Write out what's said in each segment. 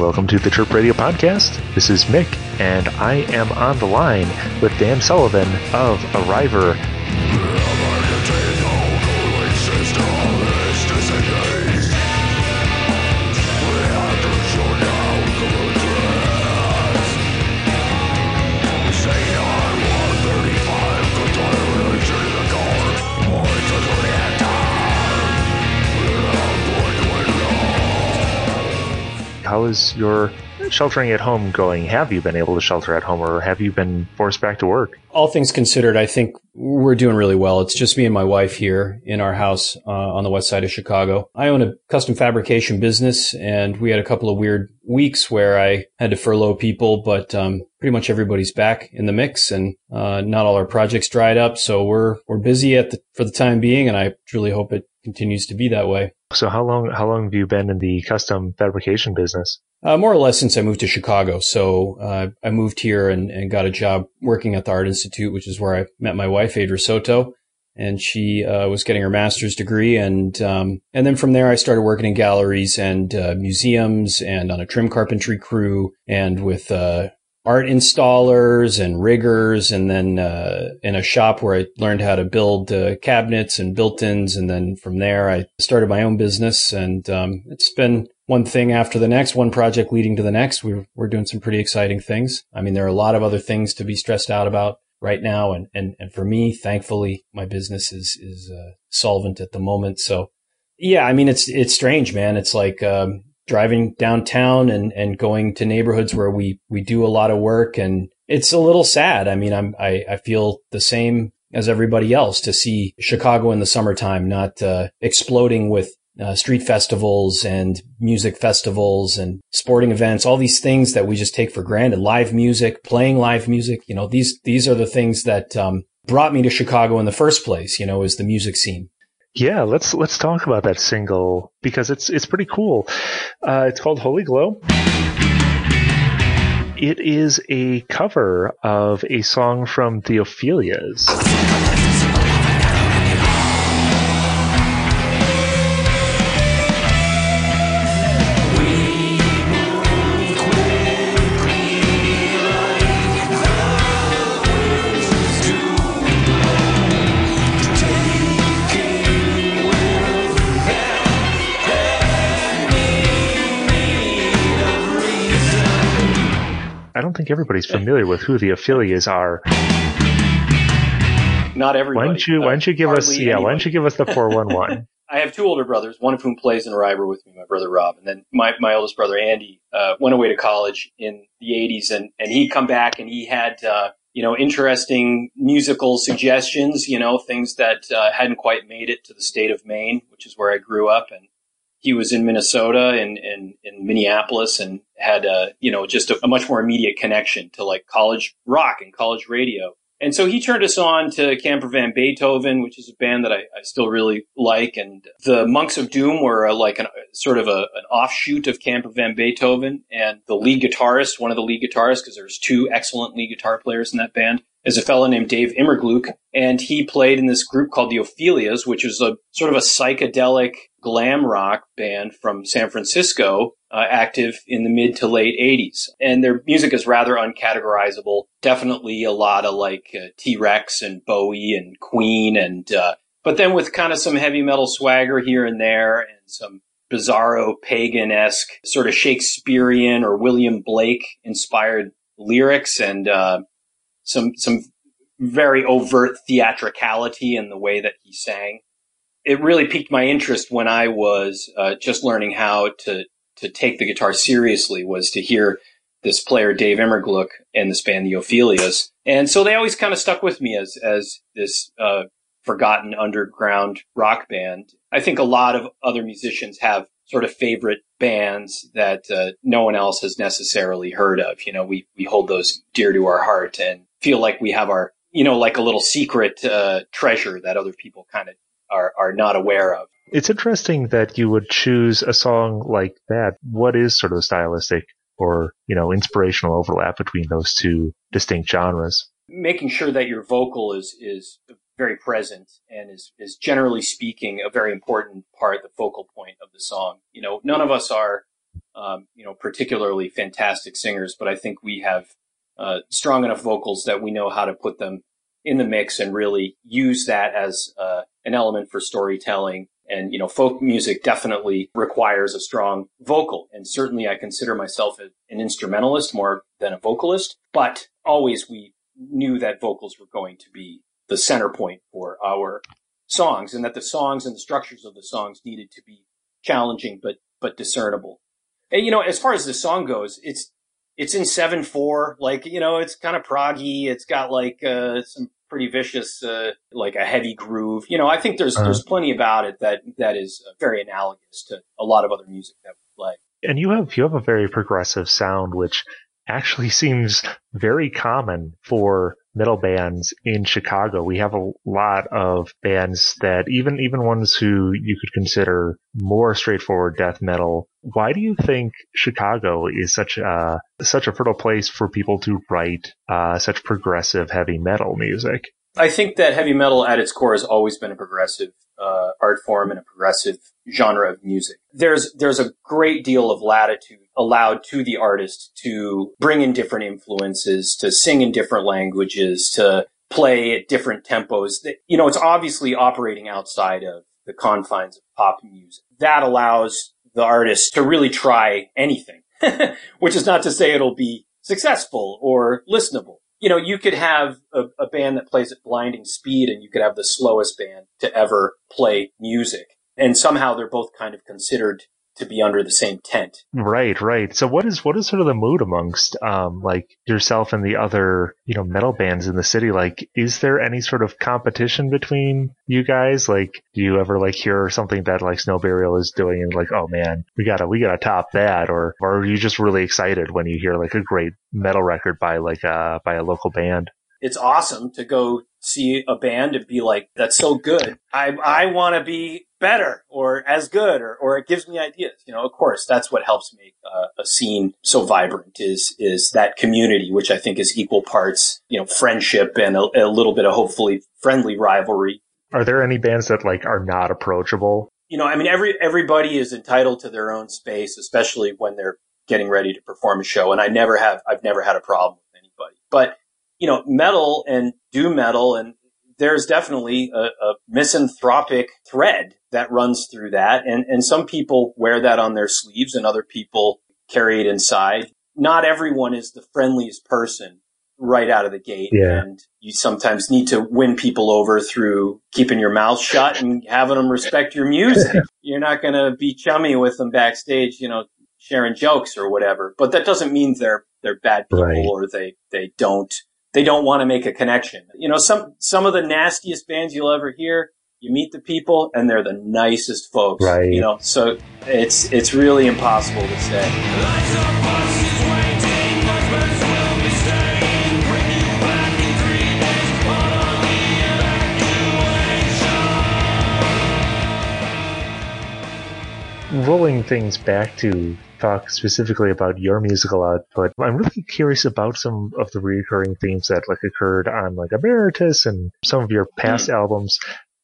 Welcome to the Chirp Radio Podcast. This is Mick, and I am on the line with Dan Sullivan of Arriver. How is your sheltering at home going? Have you been able to shelter at home, or have you been forced back to work? All things considered, I think we're doing really well. It's just me and my wife here in our house on the west side of Chicago. I own a custom fabrication business, and we had a couple of weird weeks where I had to furlough people, but pretty much everybody's back in the mix, and not all our projects dried up. So we're busy for the time being, and I truly hope it continues to be that way. So how long have you been in the custom fabrication business? More or less since I moved to Chicago. So I moved here and got a job working at the Art Institute, which is where I met my wife, Adria Soto, and she was getting her master's degree. And then from there, I started working in galleries and museums and on a trim carpentry crew and with art installers and riggers, and then in a shop where I learned how to build cabinets and built-ins. And then from there, I started my own business, and it's been one thing after the next, one project leading to the next. We're doing some pretty exciting things. I mean, there are a lot of other things to be stressed out about right now. And for me, thankfully, my business is solvent at the moment. So yeah, I mean, it's strange, man. It's like, driving downtown and going to neighborhoods where we do a lot of work, and it's a little sad. I mean, I feel the same as everybody else to see Chicago in the summertime not exploding with street festivals and music festivals and sporting events, all these things that we just take for granted. Live music, playing live music, you know, these are the things that brought me to Chicago in the first place, you know, is the music scene. Yeah, let's talk about that single, because it's pretty cool. It's called Holy Glow. It is a cover of a song from The Ophelias. I don't think everybody's familiar with who the Ophelias are. Not everybody. Why don't you give us Why don't you give us the 411? I have two older brothers, one of whom plays in Arriver with me, my brother Rob, and then my oldest brother Andy went away to college in the 80s, and he'd come back, and he had interesting musical suggestions, you know, things that hadn't quite made it to the state of Maine, which is where I grew up, and he was in Minnesota and in Minneapolis, and had a much more immediate connection to like college rock and college radio. And so he turned us on to Camper Van Beethoven, which is a band that I still really like. And the Monks of Doom were an offshoot of Camper Van Beethoven. And the lead guitarist, one of the lead guitarists, because there's two excellent lead guitar players in that band, is a fellow named Dave Immergluck, and he played in this group called the Ophelias, which is a sort of a psychedelic glam rock band from San Francisco, active in the mid to late 80s. And their music is rather uncategorizable. Definitely a lot of like T-Rex and Bowie and Queen, and but then with kind of some heavy metal swagger here and there, and some bizarro pagan-esque sort of Shakespearean or William Blake inspired lyrics, and some very overt theatricality in the way that he sang. It really piqued my interest when I was just learning how to take the guitar seriously, was to hear this player, Dave Immergluck, and this band, the Ophelias. And so they always kind of stuck with me as this forgotten underground rock band. I think a lot of other musicians have sort of favorite bands that no one else has necessarily heard of. You know, we hold those dear to our heart and feel like we have our, you know, like a little secret treasure that other people kind of are not aware of. It's interesting that you would choose a song like that. What is sort of stylistic or, you know, inspirational overlap between those two distinct genres? Making sure that your vocal is very present and is generally speaking a very important part, the focal point of the song. You know, none of us are particularly fantastic singers, but I think we have strong enough vocals that we know how to put them in the mix and really use that as an element for storytelling. And, folk music definitely requires a strong vocal. And certainly I consider myself an instrumentalist more than a vocalist, but always we knew that vocals were going to be the center point for our songs, and that the songs and the structures of the songs needed to be challenging, but discernible. And, as far as the song goes, it's in 7/4, it's kind of proggy. It's got some pretty vicious, like a heavy groove. I think there's plenty about it that is very analogous to a lot of other music that we play. And you have a very progressive sound, which actually seems very common for metal bands in Chicago. We have a lot of bands that even ones who you could consider more straightforward death metal. Why do you think Chicago is such a fertile place for people to write such progressive heavy metal music? I think that heavy metal at its core has always been a progressive art form and a progressive genre of music. There's a great deal of latitude allowed to the artist to bring in different influences, to sing in different languages, to play at different tempos. It's obviously operating outside of the confines of pop music. That allows the artist to really try anything, which is not to say it'll be successful or listenable. You could have a band that plays at blinding speed, and you could have the slowest band to ever play music. And somehow they're both kind of considered to be under the same tent. Right. So what is sort of the mood amongst, yourself and the other, metal bands in the city? Is there any sort of competition between you guys? Do you ever hear something that Snow Burial is doing and oh man, we gotta top that? Or are you just really excited when you hear a great metal record by a local band? It's awesome to go see a band and be like, that's so good. I want to be better or as good, or it gives me ideas. Of course, that's what helps make a scene so vibrant is that community, which I think is equal parts, friendship and a little bit of hopefully friendly rivalry. Are there any bands that are not approachable? Everybody is entitled to their own space, especially when they're getting ready to perform a show. And I've never had a problem with anybody, but metal and doom metal, and there's definitely a misanthropic thread that runs through that. And some people wear that on their sleeves and other people carry it inside. Not everyone is the friendliest person right out of the gate. Yeah. And you sometimes need to win people over through keeping your mouth shut and having them respect your music. You're not going to be chummy with them backstage, sharing jokes or whatever. But that doesn't mean they're bad people, right, or they don't want to make a connection. Some of the nastiest bands you'll ever hear, you meet the people and they're the nicest folks, right. So it's really impossible to say. Rolling things back to talk specifically about your musical output, I'm really curious about some of the recurring themes that occurred on Emeritus and some of your past albums,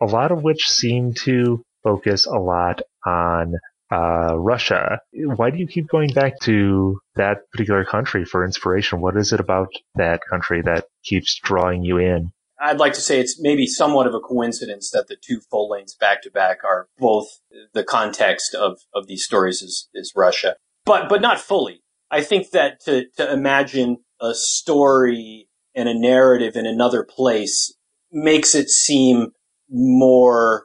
a lot of which seem to focus a lot on Russia. Why do you keep going back to that particular country for inspiration? What is it about that country that keeps drawing you in? I'd like to say it's maybe somewhat of a coincidence that the two full lengths back-to-back are both the context of these stories is Russia, but not fully. I think that to imagine a story and a narrative in another place makes it seem more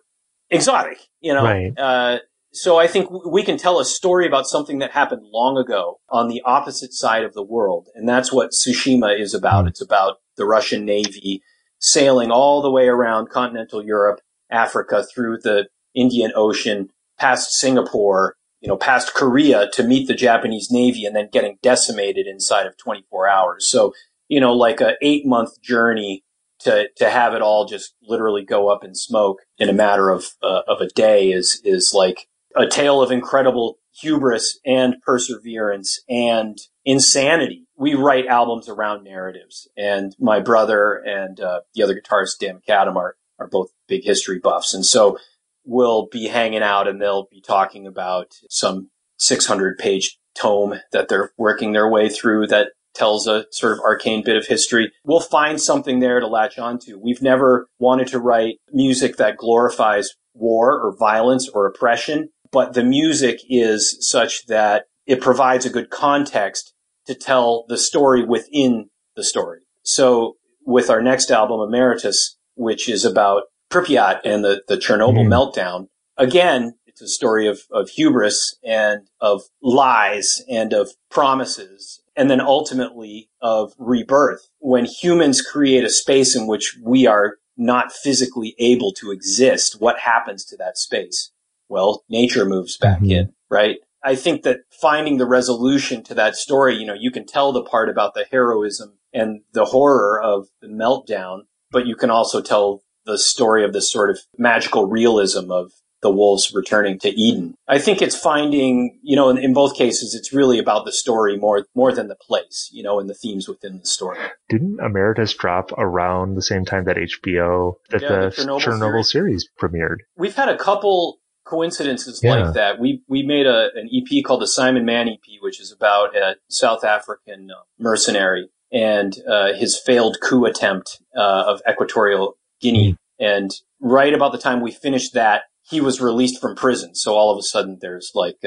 exotic, Right. So I think we can tell a story about something that happened long ago on the opposite side of the world, and that's what Tsushima is about. It's about the Russian Navy sailing all the way around continental Europe, Africa, through the Indian Ocean, past Singapore, past Korea to meet the Japanese Navy, and then getting decimated inside of 24 hours. So, a 8-month journey to have it all just literally go up in smoke in a matter of a day is like a tale of incredible hubris and perseverance and insanity. We write albums around narratives, and my brother and the other guitarist, Dan Cadamark, are both big history buffs. And so we'll be hanging out and they'll be talking about some 600-page tome that they're working their way through that tells a sort of arcane bit of history, we'll find something there to latch onto. We've never wanted to write music that glorifies war or violence or oppression, but the music is such that it provides a good context to tell the story within the story. So with our next album, Emeritus, which is about Pripyat and the Chernobyl meltdown, again, it's a story of hubris and of lies and of promises, and then ultimately of rebirth. When humans create a space in which we are not physically able to exist, what happens to that space? Well, nature moves back in, right? I think that finding the resolution to that story, you know, you can tell the part about the heroism and the horror of the meltdown, but you can also tell the story of this sort of magical realism of the wolves returning to Eden. I think it's finding, you know, in both cases, it's really about the story more than the place, you know, and the themes within the story. Didn't Emeritus drop around the same time that HBO, the Chernobyl series premiered? We've had a couple coincidences like that. We made an EP called the Simon Mann EP, which is about a South African mercenary and his failed coup attempt of Equatorial Guinea. And right about the time we finished that, he was released from prison. So all of a sudden there's like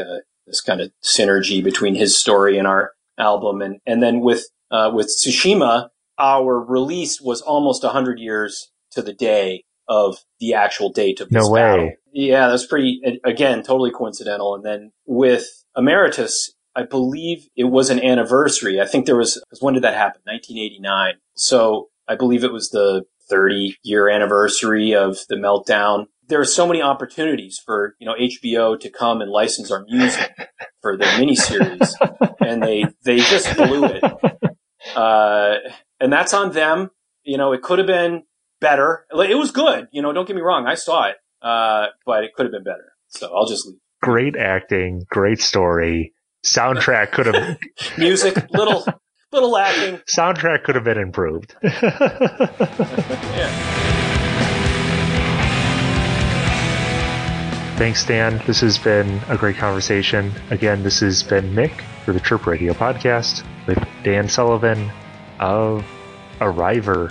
this kind of synergy between his story and our album. And then with Tsushima, our release was almost 100 years to the day of the actual date of this battle. Yeah, that's pretty, again, totally coincidental. And then with Emeritus, I believe it was an anniversary. I think there was, when did that happen? 1989. So I believe it was the 30-year anniversary of the meltdown. There are so many opportunities for, you know, HBO to come and license our music for their miniseries, and they just blew it. And that's on them. You know, it could have been better. It was good. You know, don't get me wrong. I saw it. But it could have been better. So I'll just leave. Great acting, great story. Soundtrack could have music, little lacking. Soundtrack could have been improved. Thanks, Dan. This has been a great conversation. Again, this has been Nick for the Chirp Radio Podcast with Dan Sullivan of Arriver.